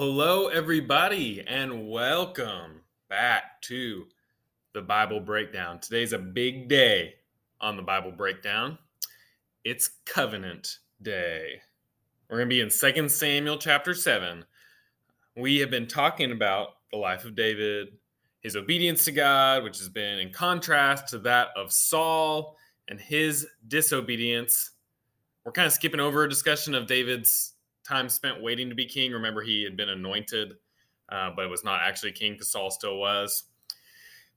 Hello, everybody, and welcome back to the Bible Breakdown. Today's a big day on the Bible Breakdown. It's Covenant Day. We're going to be in 2 Samuel chapter 7. We have been talking about the life of David, his obedience to God, which has been in contrast to that of Saul and his disobedience. We're kind of skipping over a discussion of David's time spent waiting to be king. Remember, he had been anointed, but was not actually king because Saul still was.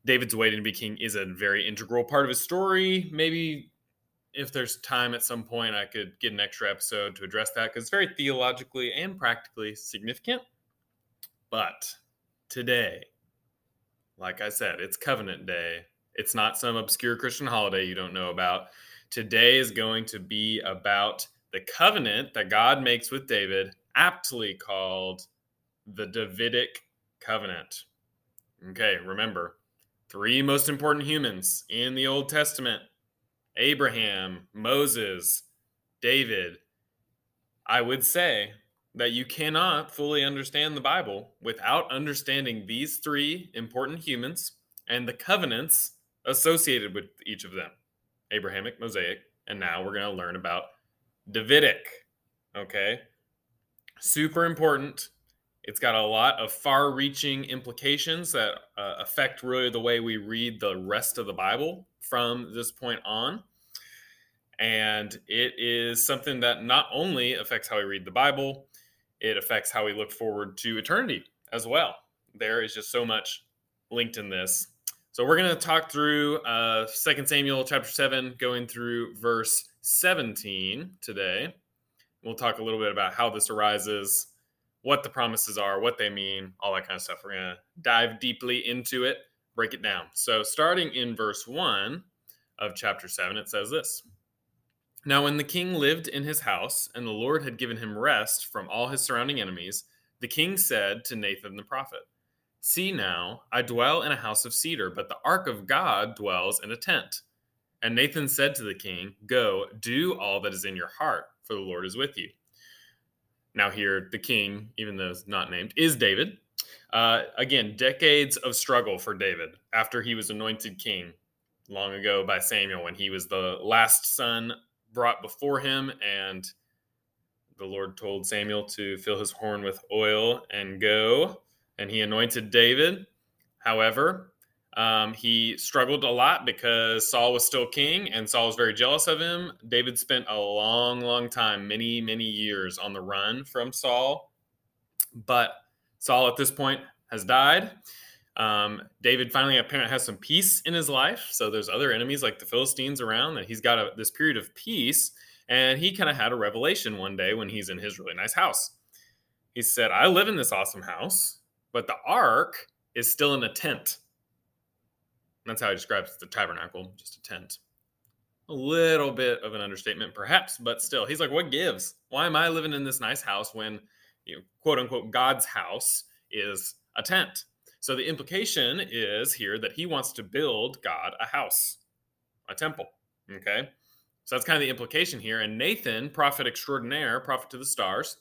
David's waiting to be king is a very integral part of his story. Maybe if there's time at some point, I could get an extra episode to address that because it's very theologically and practically significant. But today, like I said, it's Covenant Day. It's not some obscure Christian holiday you don't know about. Today is going to be about the covenant that God makes with David, aptly called the Davidic Covenant. Okay, remember, three most important humans in the Old Testament: Abraham, Moses, David. I would say that you cannot fully understand the Bible without understanding these three important humans and the covenants associated with each of them: Abrahamic, Mosaic, and now we're going to learn about Davidic. Okay, super important. It's got a lot of far-reaching implications that affect really the way we read the rest of the Bible from this point on. And it is something that not only affects how we read the Bible, it affects how we look forward to eternity as well. There is just so much linked in this. So we're going to talk through 2 Samuel chapter 7, going through verse 17 today. We'll talk a little bit about how this arises, what the promises are, what they mean, all that kind of stuff. We're going to dive deeply into it, break it down. So starting in verse 1 of chapter 7, it says this: "Now when the king lived in his house, and the Lord had given him rest from all his surrounding enemies, the king said to Nathan the prophet, 'See now, I dwell in a house of cedar, but the ark of God dwells in a tent.' And Nathan said to the king, 'Go, do all that is in your heart, for the Lord is with you.'" Now here, the king, even though it's not named, is David. Again, decades of struggle for David after he was anointed king long ago by Samuel, when he was the last son brought before him, and the Lord told Samuel to fill his horn with oil and go. And he anointed David. However, he struggled a lot because Saul was still king and Saul was very jealous of him. David spent a long, long time, many, many years on the run from Saul. But Saul at this point has died. David finally apparently has some peace in his life. So there's other enemies like the Philistines around, and he's got this period of peace. And he kind of had a revelation one day when he's in his really nice house. He said, "I live in this awesome house, but the ark is still in a tent." And that's how he describes the tabernacle, just a tent. A little bit of an understatement, perhaps, but still. He's like, what gives? Why am I living in this nice house when, quote-unquote, God's house is a tent? So the implication is here that he wants to build God a house, a temple, okay? So that's kind of the implication here. And Nathan, prophet extraordinaire, prophet to the stars,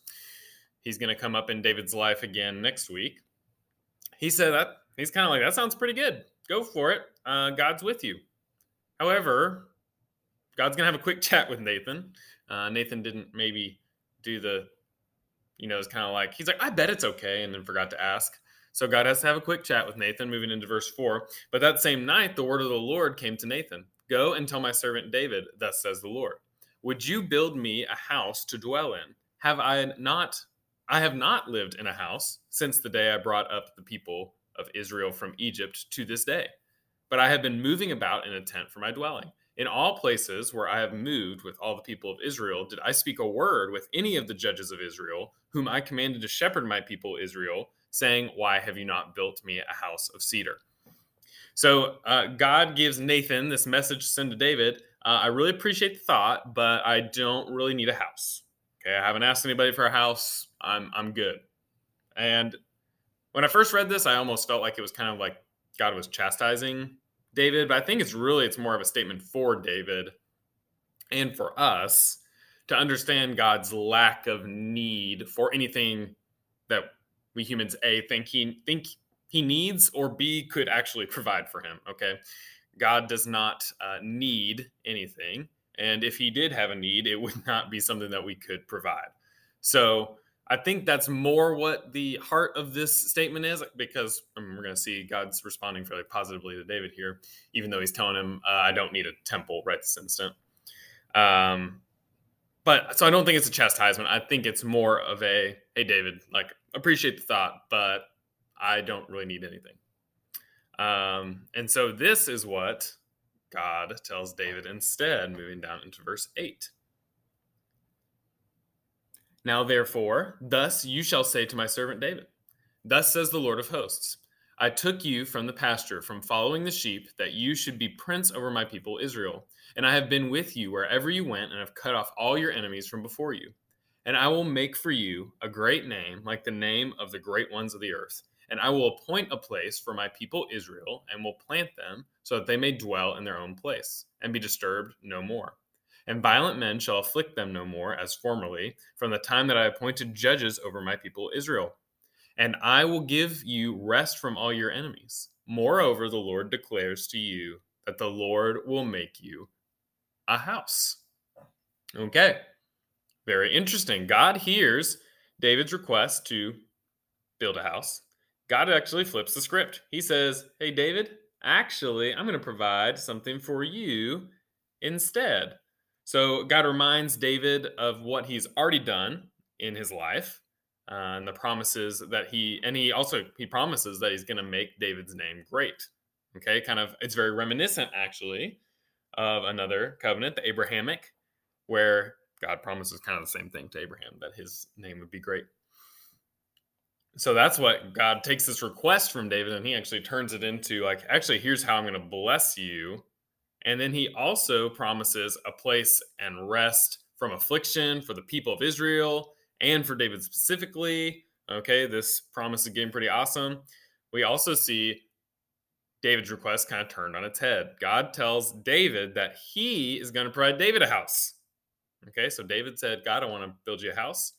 he's going to come up in David's life again next week. He said that he's kind of like, that sounds pretty good. Go for it. God's with you. However, God's going to have a quick chat with Nathan. Nathan didn't maybe do the, it's kind of like, he's like, I bet it's okay, and then forgot to ask. So God has to have a quick chat with Nathan, moving into verse 4. "But that same night, the word of the Lord came to Nathan. 'Go and tell my servant David, thus says the Lord, would you build me a house to dwell in? I have not lived in a house since the day I brought up the people of Israel from Egypt to this day, but I have been moving about in a tent for my dwelling. In all places where I have moved with all the people of Israel, did I speak a word with any of the judges of Israel, whom I commanded to shepherd my people Israel, saying, why have you not built me a house of cedar?'" So God gives Nathan this message to send to David. I really appreciate the thought, but I don't really need a house. Okay, I haven't asked anybody for a house. I'm good. And when I first read this, I almost felt like it was kind of like God was chastising David, but I think it's more of a statement for David and for us to understand God's lack of need for anything that we humans, A, think he needs, or B, could actually provide for him, okay? God does not need anything. And if he did have a need, it would not be something that we could provide. So I think that's more what the heart of this statement is, because we're going to see God's responding fairly positively to David here, even though he's telling him, I don't need a temple right this instant. So I don't think it's a chastisement. I think it's more of a, hey, David, like, appreciate the thought, but I don't really need anything. And so this is what God tells David instead, moving down into verse 8. Now, therefore, thus you shall say to my servant David, thus says the Lord of hosts, I took you from the pasture, from following the sheep, that you should be prince over my people Israel. And I have been with you wherever you went, and have cut off all your enemies from before you. And I will make for you a great name, like the name of the great ones of the earth. And I will appoint a place for my people Israel, and will plant them, so that they may dwell in their own place, and be disturbed no more. And violent men shall afflict them no more, as formerly, from the time that I appointed judges over my people Israel. And I will give you rest from all your enemies. Moreover, the Lord declares to you that the Lord will make you a house. Okay, very interesting. God hears David's request to build a house. God actually flips the script. He says, hey, David, actually, I'm going to provide something for you instead. So God reminds David of what he's already done in his life, and the promises that he promises that he's going to make David's name great. Okay, kind of, it's very reminiscent, actually, of another covenant, the Abrahamic, where God promises kind of the same thing to Abraham, that his name would be great. So that's what God takes this request from David, and he actually turns it into, like, actually, here's how I'm going to bless you. And then he also promises a place and rest from affliction for the people of Israel and for David specifically. Okay, this promise is getting pretty awesome. We also see David's request kind of turned on its head. God tells David that he is going to provide David a house. Okay, so David said, God, I want to build you a house.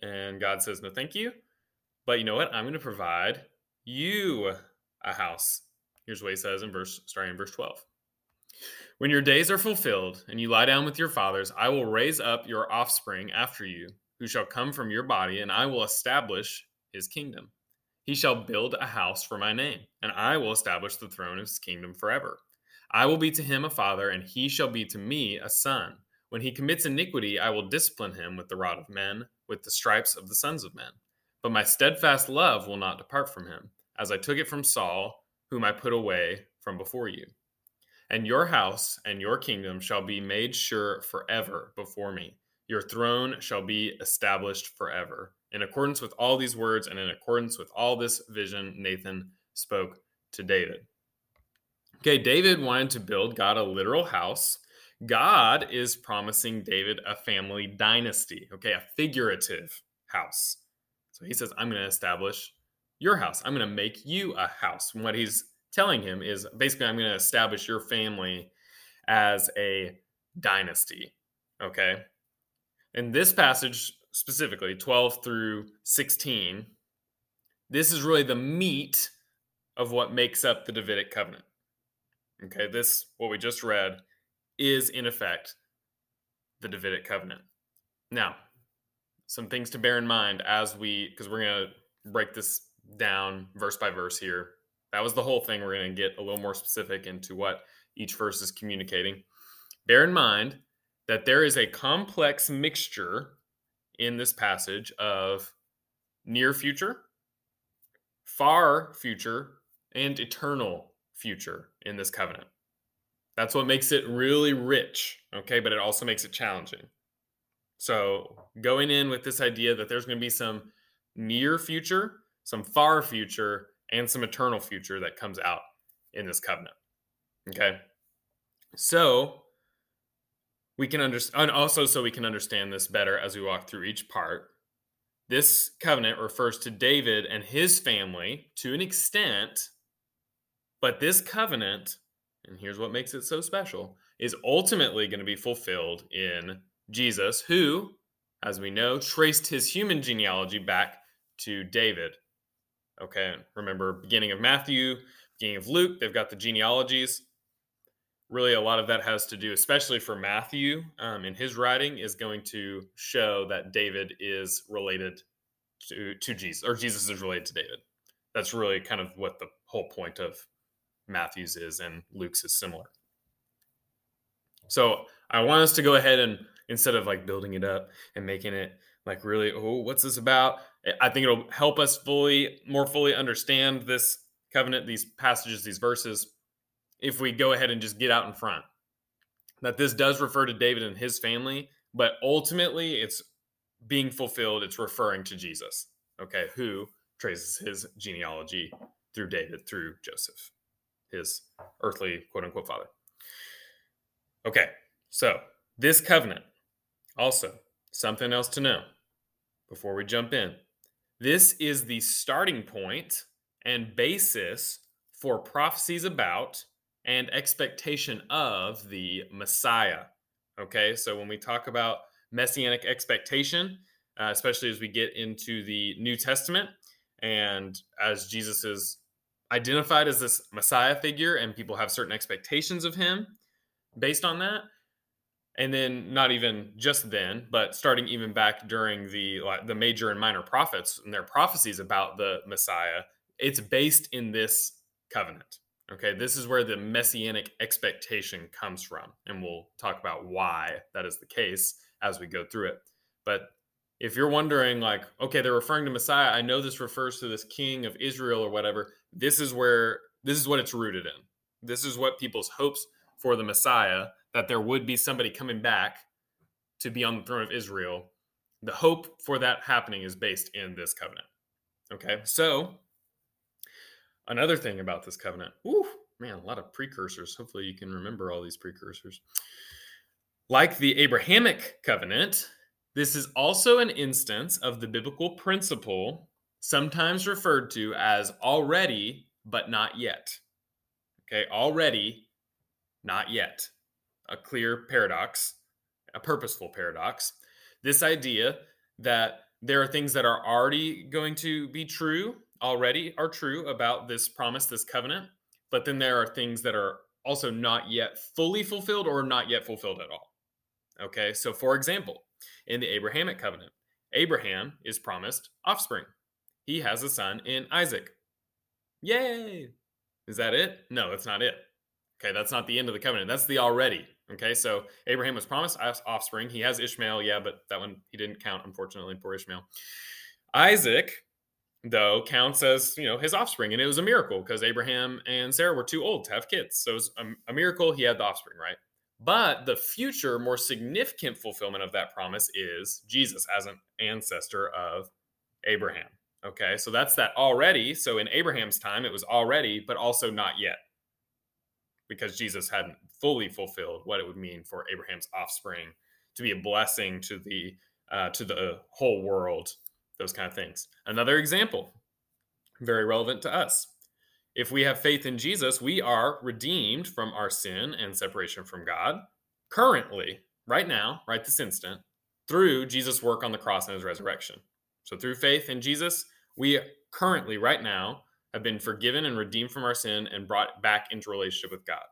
And God says, no, thank you. But you know what? I'm going to provide you a house. Here's what he says starting in verse 12. When your days are fulfilled and you lie down with your fathers, I will raise up your offspring after you, who shall come from your body, and I will establish his kingdom. He shall build a house for my name, and I will establish the throne of his kingdom forever. I will be to him a father, and he shall be to me a son. When he commits iniquity, I will discipline him with the rod of men, with the stripes of the sons of men. But my steadfast love will not depart from him, as I took it from Saul, whom I put away from before you. And your house and your kingdom shall be made sure forever before me. Your throne shall be established forever. In accordance with all these words and in accordance with all this vision, Nathan spoke to David. Okay, David wanted to build God a literal house. God is promising David a family dynasty, okay, a figurative house. So he says, I'm going to establish your house. I'm going to make you a house. And what he's telling him is basically, I'm going to establish your family as a dynasty, okay? In this passage, specifically 12 through 16, this is really the meat of what makes up the Davidic covenant. Okay, this, what we just read, is in effect the Davidic covenant. Now, some things to bear in mind because we're going to break this down verse by verse here. That was the whole thing. We're going to get a little more specific into what each verse is communicating. Bear in mind that there is a complex mixture in this passage of near future, far future, and eternal future in this covenant. That's what makes it really rich, okay? But it also makes it challenging. So going in with this idea that there's going to be some near future, some far future, and some eternal future that comes out in this covenant, okay? So we can understand, also, so we can understand this better as we walk through each part. This covenant refers to David and his family to an extent, but this covenant, and here's what makes it so special, is ultimately going to be fulfilled in Jesus, who, as we know, traced his human genealogy back to David. Okay, remember, beginning of Matthew, beginning of Luke, they've got the genealogies. Really, a lot of that has to do, especially for Matthew, in his writing, is going to show that David is related to Jesus, or Jesus is related to David. That's really kind of what the whole point of Matthew's is, and Luke's is similar. So I want us to go ahead and, instead of like building it up and making it like really, oh, what's this about? I think it'll help us more fully understand this covenant, these passages, these verses, if we go ahead and just get out in front that this does refer to David and his family, but ultimately it's being fulfilled. It's referring to Jesus, okay, who traces his genealogy through David, through Joseph, his earthly quote-unquote father. Okay, so this covenant, also something else to know before we jump in. This is the starting point and basis for prophecies about and expectation of the Messiah. Okay, so when we talk about messianic expectation, especially as we get into the New Testament, and as Jesus is identified as this Messiah figure, and people have certain expectations of him based on that, and then not even just then, but starting even back during the major and minor prophets and their prophecies about the Messiah, it's based in this covenant. Okay, this is where the messianic expectation comes from. And we'll talk about why that is the case as we go through it. But if you're wondering, like, okay, they're referring to Messiah, I know this refers to this king of Israel or whatever. This is what it's rooted in. This is what people's hopes for the Messiah, that there would be somebody coming back to be on the throne of Israel. The hope for that happening is based in this covenant. Okay, so another thing about this covenant, ooh, man, a lot of precursors. Hopefully you can remember all these precursors. Like the Abrahamic covenant, this is also an instance of the biblical principle sometimes referred to as already, but not yet. Okay, already, not yet. A clear paradox, a purposeful paradox. This idea that there are things that are already going to be true, already are true about this promise, this covenant, but then there are things that are also not yet fully fulfilled or not yet fulfilled at all. Okay, so for example, in the Abrahamic covenant, Abraham is promised offspring. He has a son in Isaac. Yay! Is that it? No, that's not it. Okay, that's not the end of the covenant. That's the already. Okay, so Abraham was promised offspring. He has Ishmael, yeah, but that one he didn't count, unfortunately, poor Ishmael. Isaac, though, counts as, you know, his offspring. And it was a miracle because Abraham and Sarah were too old to have kids. So it was a miracle. He had the offspring, right? But the future, more significant fulfillment of that promise is Jesus as an ancestor of Abraham. Okay, so that's that already. So in Abraham's time, it was already, but also not yet, because Jesus hadn't fully fulfilled what it would mean for Abraham's offspring to be a blessing to the whole world. Those kind of things. Another example, very relevant to us. If we have faith in Jesus, we are redeemed from our sin and separation from God currently, right now, right this instant, through Jesus' work on the cross and his resurrection. So through faith in Jesus, we currently, right now, have been forgiven and redeemed from our sin and brought back into relationship with God.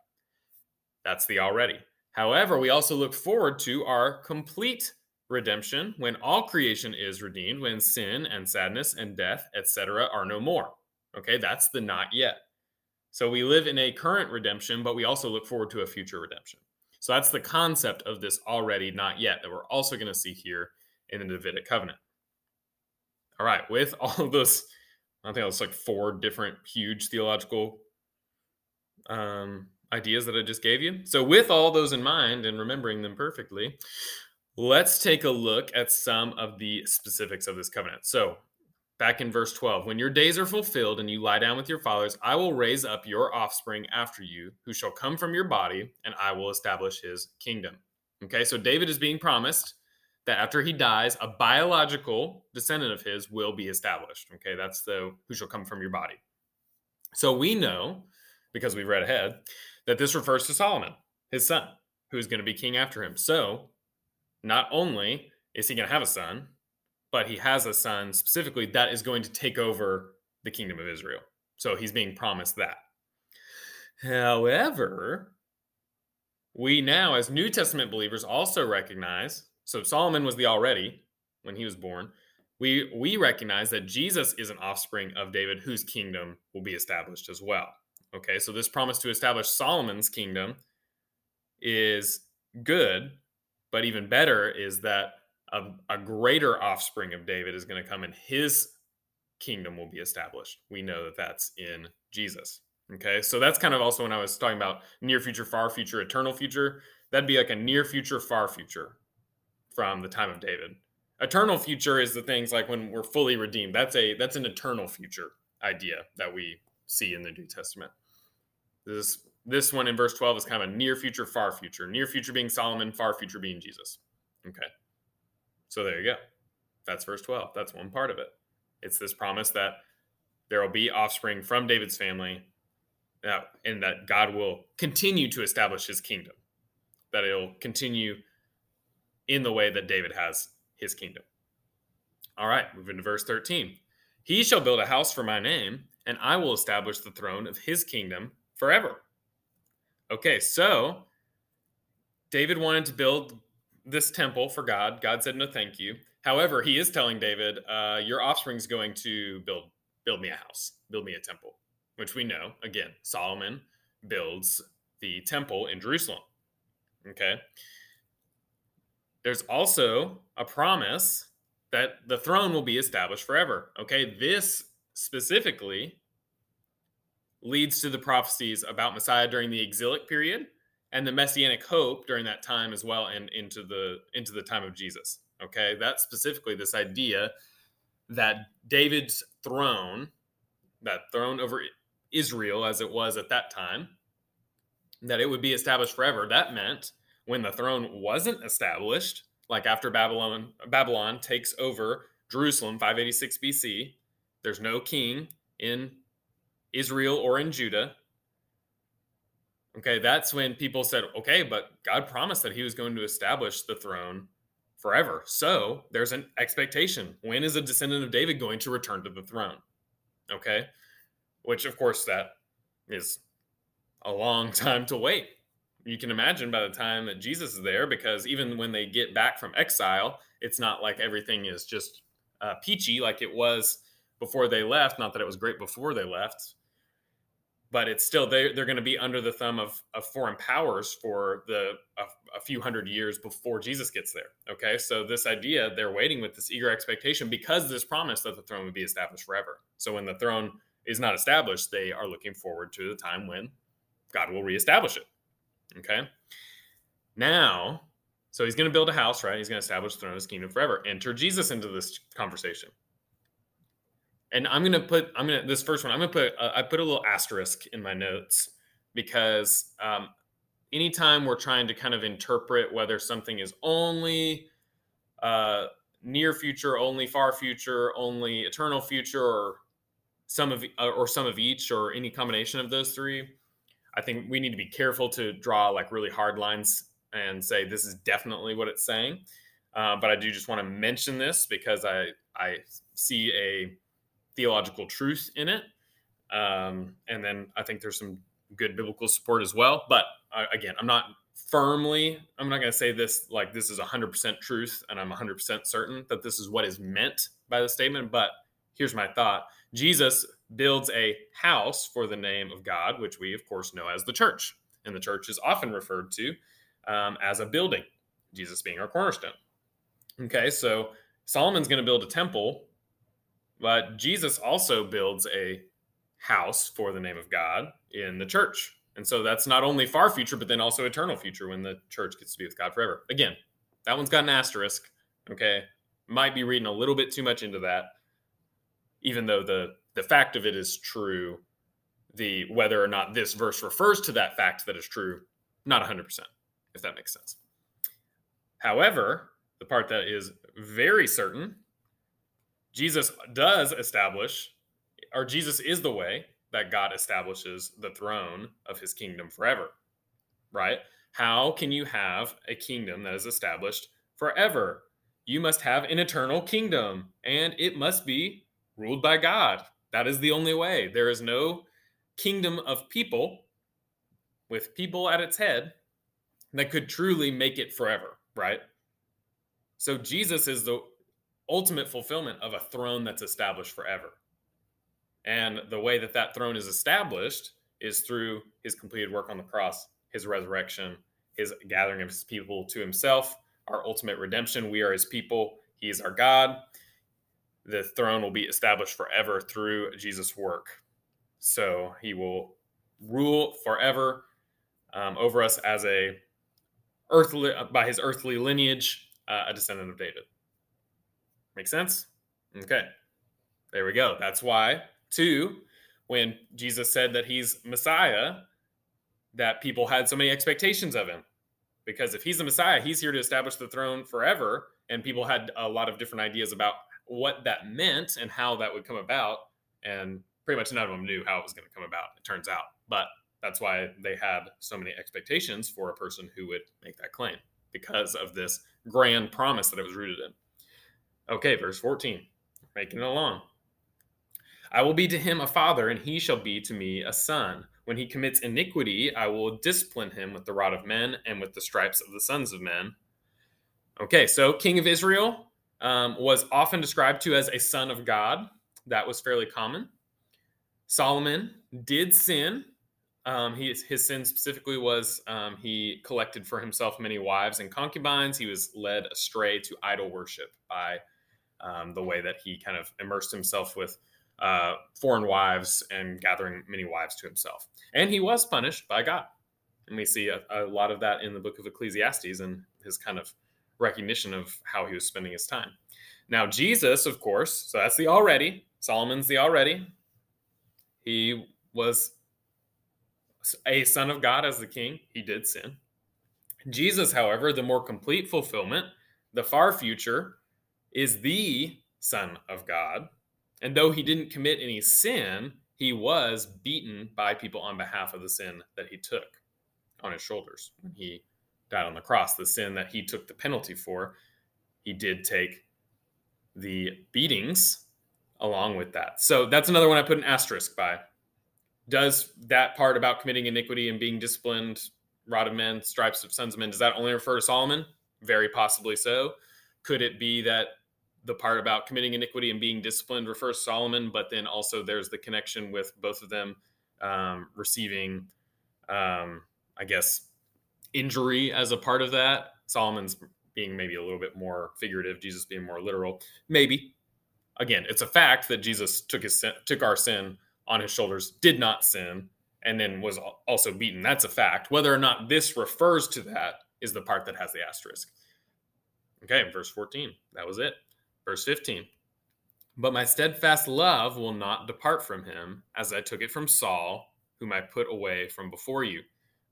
That's the already. However, we also look forward to our complete redemption, when all creation is redeemed, when sin and sadness and death, etc., are no more. Okay, that's the not yet. So we live in a current redemption, but we also look forward to a future redemption. So that's the concept of this already, not yet, that we're also going to see here in the Davidic covenant. All right, with all of those, I think it's like four different huge theological ideas that I just gave you. So with all those in mind and remembering them perfectly, let's take a look at some of the specifics of this covenant. So back in verse 12, when your days are fulfilled and you lie down with your fathers, I will raise up your offspring after you, who shall come from your body, and I will establish his kingdom. Okay, so David is being promised that after he dies, a biological descendant of his will be established. Okay, that's the who shall come from your body. So we know, because we've read ahead, that this refers to Solomon, his son, who is going to be king after him. So not only is he going to have a son, but he has a son specifically that is going to take over the kingdom of Israel. So he's being promised that. However, we now as New Testament believers also recognize, so Solomon was the already when he was born, we recognize that Jesus is an offspring of David whose kingdom will be established as well. Okay, so this promise to establish Solomon's kingdom is good, but even better is that a greater offspring of David is going to come and his kingdom will be established. We know that that's in Jesus. Okay, so that's kind of also when I was talking about near future, far future, eternal future. That'd be like a near future, far future from the time of David. Eternal future is the things like when we're fully redeemed. That's an eternal future idea that we see in the New Testament. This one in verse 12 is kind of a near future, far future. Near future being Solomon, far future being Jesus. Okay, so there you go. That's verse 12. That's one part of it. It's this promise that there will be offspring from David's family, and that God will continue to establish his kingdom, that it'll continue in the way that David has his kingdom. All right, moving to verse 13. He shall build a house for my name, and I will establish the throne of his kingdom forever. Okay, so David wanted to build this temple for God. God said, no, thank you. However, he is telling David, your offspring's going to build me a house, build me a temple, which we know, again, Solomon builds the temple in Jerusalem. Okay. There's also a promise that the throne will be established forever. Okay, this specifically leads to the prophecies about Messiah during the exilic period and the messianic hope during that time as well and into the time of Jesus. Okay, that's specifically this idea that David's throne, that throne over Israel as it was at that time, that it would be established forever. That meant when the throne wasn't established, like after Babylon takes over Jerusalem, 586 BC, there's no king in Israel or in Judah. Okay, that's when people said, okay, but God promised that he was going to establish the throne forever. So there's an expectation. When is a descendant of David going to return to the throne? Okay, which of course that is a long time to wait. You can imagine by the time that Jesus is there, because even when they get back from exile, it's not like everything is just peachy like it was before they left. Not that it was great before they left, but it's still, they're going to be under the thumb of foreign powers for a few hundred years before Jesus gets there. Okay, so this idea, they're waiting with this eager expectation because this promise that the throne would be established forever. So when the throne is not established, they are looking forward to the time when God will reestablish it. Okay, now, so he's going to build a house, right? He's going to establish the throne of his kingdom forever. Enter Jesus into this conversation. And I put a little asterisk in my notes because anytime we're trying to kind of interpret whether something is only near future, only far future, only eternal future, or some of each, or any combination of those three, I think we need to be careful to draw like really hard lines and say this is definitely what it's saying. But I do just want to mention this because I see a theological truth in it. And then I think there's some good biblical support as well. But again, I'm not going to say this like this is 100% truth and I'm 100% certain that this is what is meant by the statement. But here's my thought. Jesus builds a house for the name of God, which we, of course, know as the church. And the church is often referred to as a building, Jesus being our cornerstone. Okay, so Solomon's going to build a temple, but Jesus also builds a house for the name of God in the church. And so that's not only far future, but then also eternal future when the church gets to be with God forever. Again, that one's got an asterisk. Okay, might be reading a little bit too much into that, even though the fact of it is true. The whether or not this verse refers to that fact that is true, not 100%, if that makes sense. However, the part that is very certain, Jesus is the way that God establishes the throne of his kingdom forever, right? How can you have a kingdom that is established forever you must have an eternal kingdom, and it must be ruled by God. That is the only way. There is no kingdom of people with people at its head that could truly make it forever, right? So Jesus is the ultimate fulfillment of a throne that's established forever. And the way that that throne is established is through his completed work on the cross, his resurrection, his gathering of his people to himself, our ultimate redemption. We are his people. He is our God. The throne will be established forever through Jesus' work. So he will rule forever over us as a earthly, by his earthly lineage, a descendant of David. Make sense? Okay. There we go. That's why, too, when Jesus said that he's Messiah, that people had so many expectations of him. Because if he's the Messiah, he's here to establish the throne forever. And people had a lot of different ideas about what that meant and how that would come about. And pretty much none of them knew how it was going to come about, it turns out. But that's why they had so many expectations for a person who would make that claim, because of this grand promise that it was rooted in. Okay, verse 14, making it along. I will be to him a father, and he shall be to me a son. When he commits iniquity, I will discipline him with the rod of men and with the stripes of the sons of men. Okay, so King of Israel was often described to as a son of God. That was fairly common. Solomon did sin. His sin specifically was he collected for himself many wives and concubines. He was led astray to idol worship by the way that he kind of immersed himself with foreign wives and gathering many wives to himself. And he was punished by God. And we see a lot of that in the book of Ecclesiastes and his kind of recognition of how he was spending his time. Now, Jesus, of course, so that's the already. Solomon's the already. He was a son of God as the king. He did sin. Jesus, however, the more complete fulfillment, the far future, is the Son of God. And though he didn't commit any sin, he was beaten by people on behalf of the sin that he took on his shoulders. When he died on the cross, the sin that he took the penalty for, he did take the beatings along with that. So that's another one I put an asterisk by. Does that part about committing iniquity and being disciplined, rod of men, stripes of sons of men, does that only refer to Solomon? Very possibly so. Could it be that the part about committing iniquity and being disciplined refers to Solomon, but then also there's the connection with both of them receiving, I guess, injury as a part of that? Solomon's being maybe a little bit more figurative, Jesus being more literal. Maybe. Again, it's a fact that Jesus took our sin on his shoulders, did not sin, and then was also beaten. That's a fact. Whether or not this refers to that is the part that has the asterisk. Okay, verse 14. That was it. Verse 15. But my steadfast love will not depart from him, as I took it from Saul, whom I put away from before you.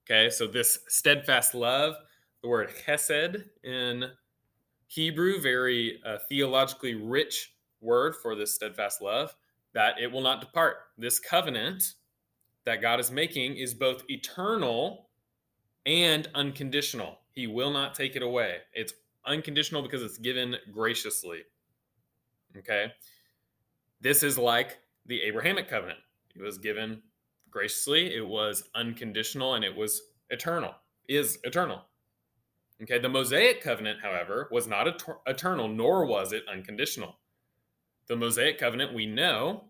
Okay, so this steadfast love, the word chesed in Hebrew, very theologically rich word for this steadfast love, that it will not depart. This covenant that God is making is both eternal and unconditional. He will not take it away. It's unconditional because it's given graciously. Okay? This is like the Abrahamic covenant. It was given graciously, it was unconditional, and it was eternal, is eternal. Okay? The Mosaic covenant, however, was not eternal, nor was it unconditional. The Mosaic covenant, we know,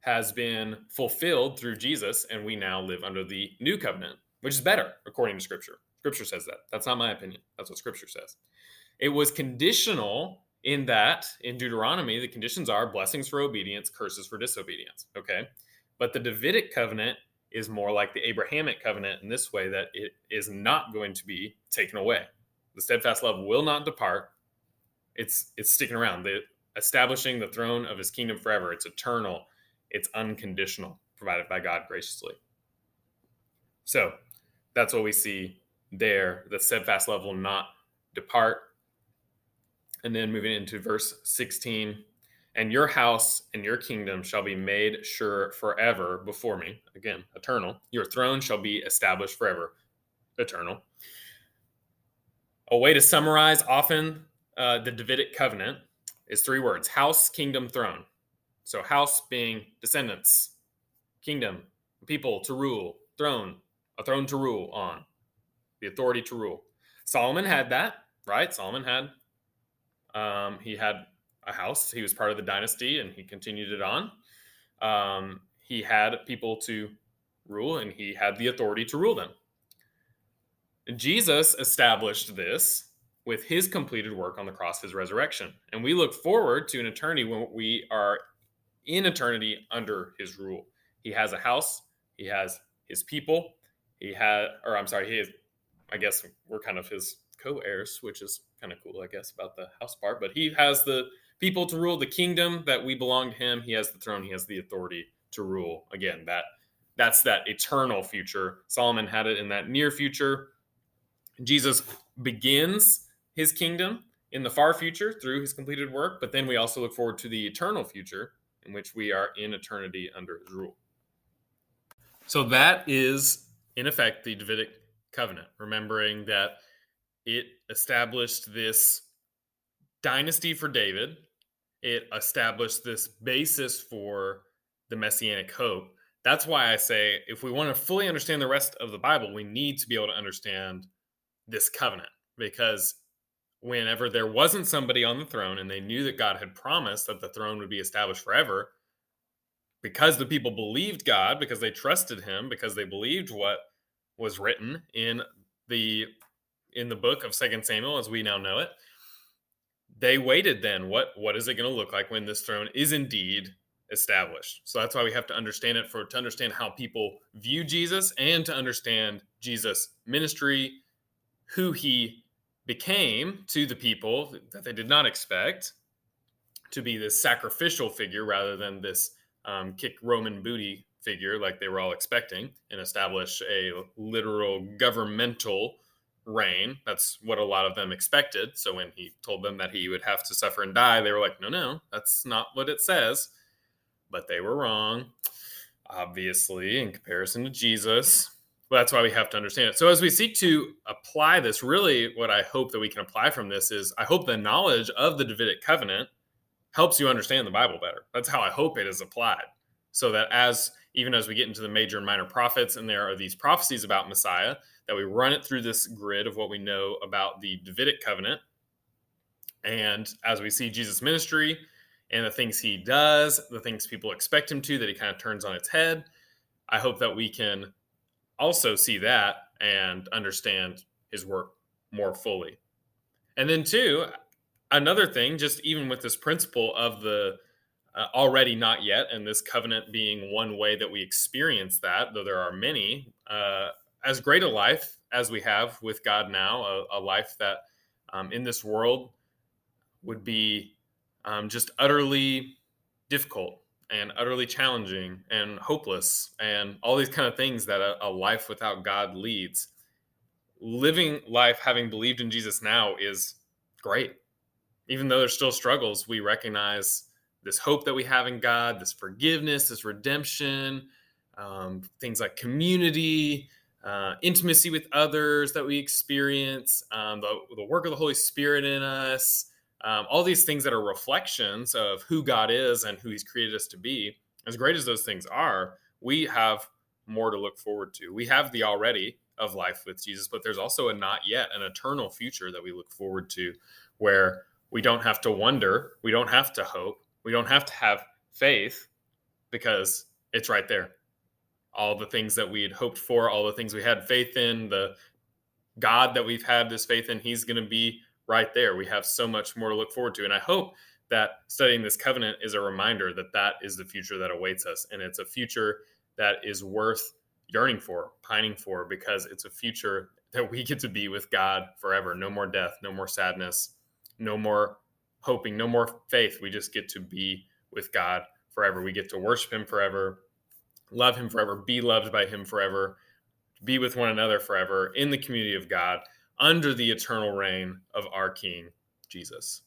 has been fulfilled through Jesus, and we now live under the new covenant, which is better, according to Scripture. Scripture says that. That's not my opinion. That's what Scripture says. It was conditional in that, in Deuteronomy, the conditions are blessings for obedience, curses for disobedience, okay? But the Davidic covenant is more like the Abrahamic covenant in this way, that it is not going to be taken away. The steadfast love will not depart. It's sticking around. The establishing the throne of his kingdom forever. It's eternal. It's unconditional, provided by God graciously. So that's what we see there. The steadfast love will not depart. And then moving into verse 16, and your house and your kingdom shall be made sure forever before me. Again, eternal. Your throne shall be established forever. Eternal. A way to summarize often the Davidic Covenant is three words: house, kingdom, throne. So house being descendants, kingdom, people to rule, throne, a throne to rule on, the authority to rule. Solomon had that, right? Solomon had, he had a house. He was part of the dynasty and he continued it on. He had people to rule and he had the authority to rule them. Jesus established this with his completed work on the cross, his resurrection. And we look forward to an eternity when we are in eternity under his rule. He has a house. He has his people. I guess we're kind of his co-heirs, which is kind of cool, I guess, about the house part. But he has the people to rule, the kingdom that we belong to him. He has the throne. He has the authority to rule. Again, that's that eternal future. Solomon had it in that near future. Jesus begins his kingdom in the far future through his completed work, but then we also look forward to the eternal future in which we are in eternity under his rule. So that is, in effect, the Davidic Covenant, remembering that it established this dynasty for David. It established this basis for the Messianic hope. That's why I say if we want to fully understand the rest of the Bible, we need to be able to understand this covenant, because whenever there wasn't somebody on the throne and they knew that God had promised that the throne would be established forever, because the people believed God, because they trusted him, because they believed what was written in the book of 2 Samuel, as we now know it, they waited then. What is it going to look like when this throne is indeed established? So that's why we have to understand it to understand how people view Jesus and to understand Jesus' ministry, who he became to the people that they did not expect to be this sacrificial figure rather than this kick Roman booty figure like they were all expecting, and establish a literal governmental reign. That's what a lot of them expected. So when he told them that he would have to suffer and die, they were like, no, that's not what it says. But they were wrong, obviously, in comparison to Jesus. Well, that's why we have to understand it. So as we seek to apply this, really what I hope that we can apply from this is I hope the knowledge of the Davidic covenant helps you understand the Bible better. That's how I hope it is applied. So that even as we get into the major and minor prophets, and there are these prophecies about Messiah, that we run it through this grid of what we know about the Davidic covenant. And as we see Jesus' ministry and the things he does, the things people expect him to, that he kind of turns on its head, I hope that we can also see that and understand his work more fully. And then two, another thing, just even with this principle of the already not yet, and this covenant being one way that we experience that, though there are many, as great a life as we have with God now, a life that in this world would be just utterly difficult and utterly challenging and hopeless and all these kind of things that a life without God leads. Living life having believed in Jesus now is great. Even though there's still struggles, we recognize this hope that we have in God, this forgiveness, this redemption, things like community, intimacy with others that we experience, the work of the Holy Spirit in us, all these things that are reflections of who God is and who he's created us to be. As great as those things are, we have more to look forward to. We have the already of life with Jesus, but there's also a not yet, an eternal future that we look forward to, where we don't have to wonder, we don't have to hope, we don't have to have faith, because it's right there. All the things that we had hoped for, all the things we had faith in, the God that we've had this faith in, he's going to be right there. We have so much more to look forward to. And I hope that studying this covenant is a reminder that that is the future that awaits us. And it's a future that is worth yearning for, pining for, because it's a future that we get to be with God forever. No more death, no more sadness, no more hoping, no more faith. We just get to be with God forever. We get to worship him forever, love him forever, be loved by him forever, be with one another forever in the community of God, under the eternal reign of our King, Jesus.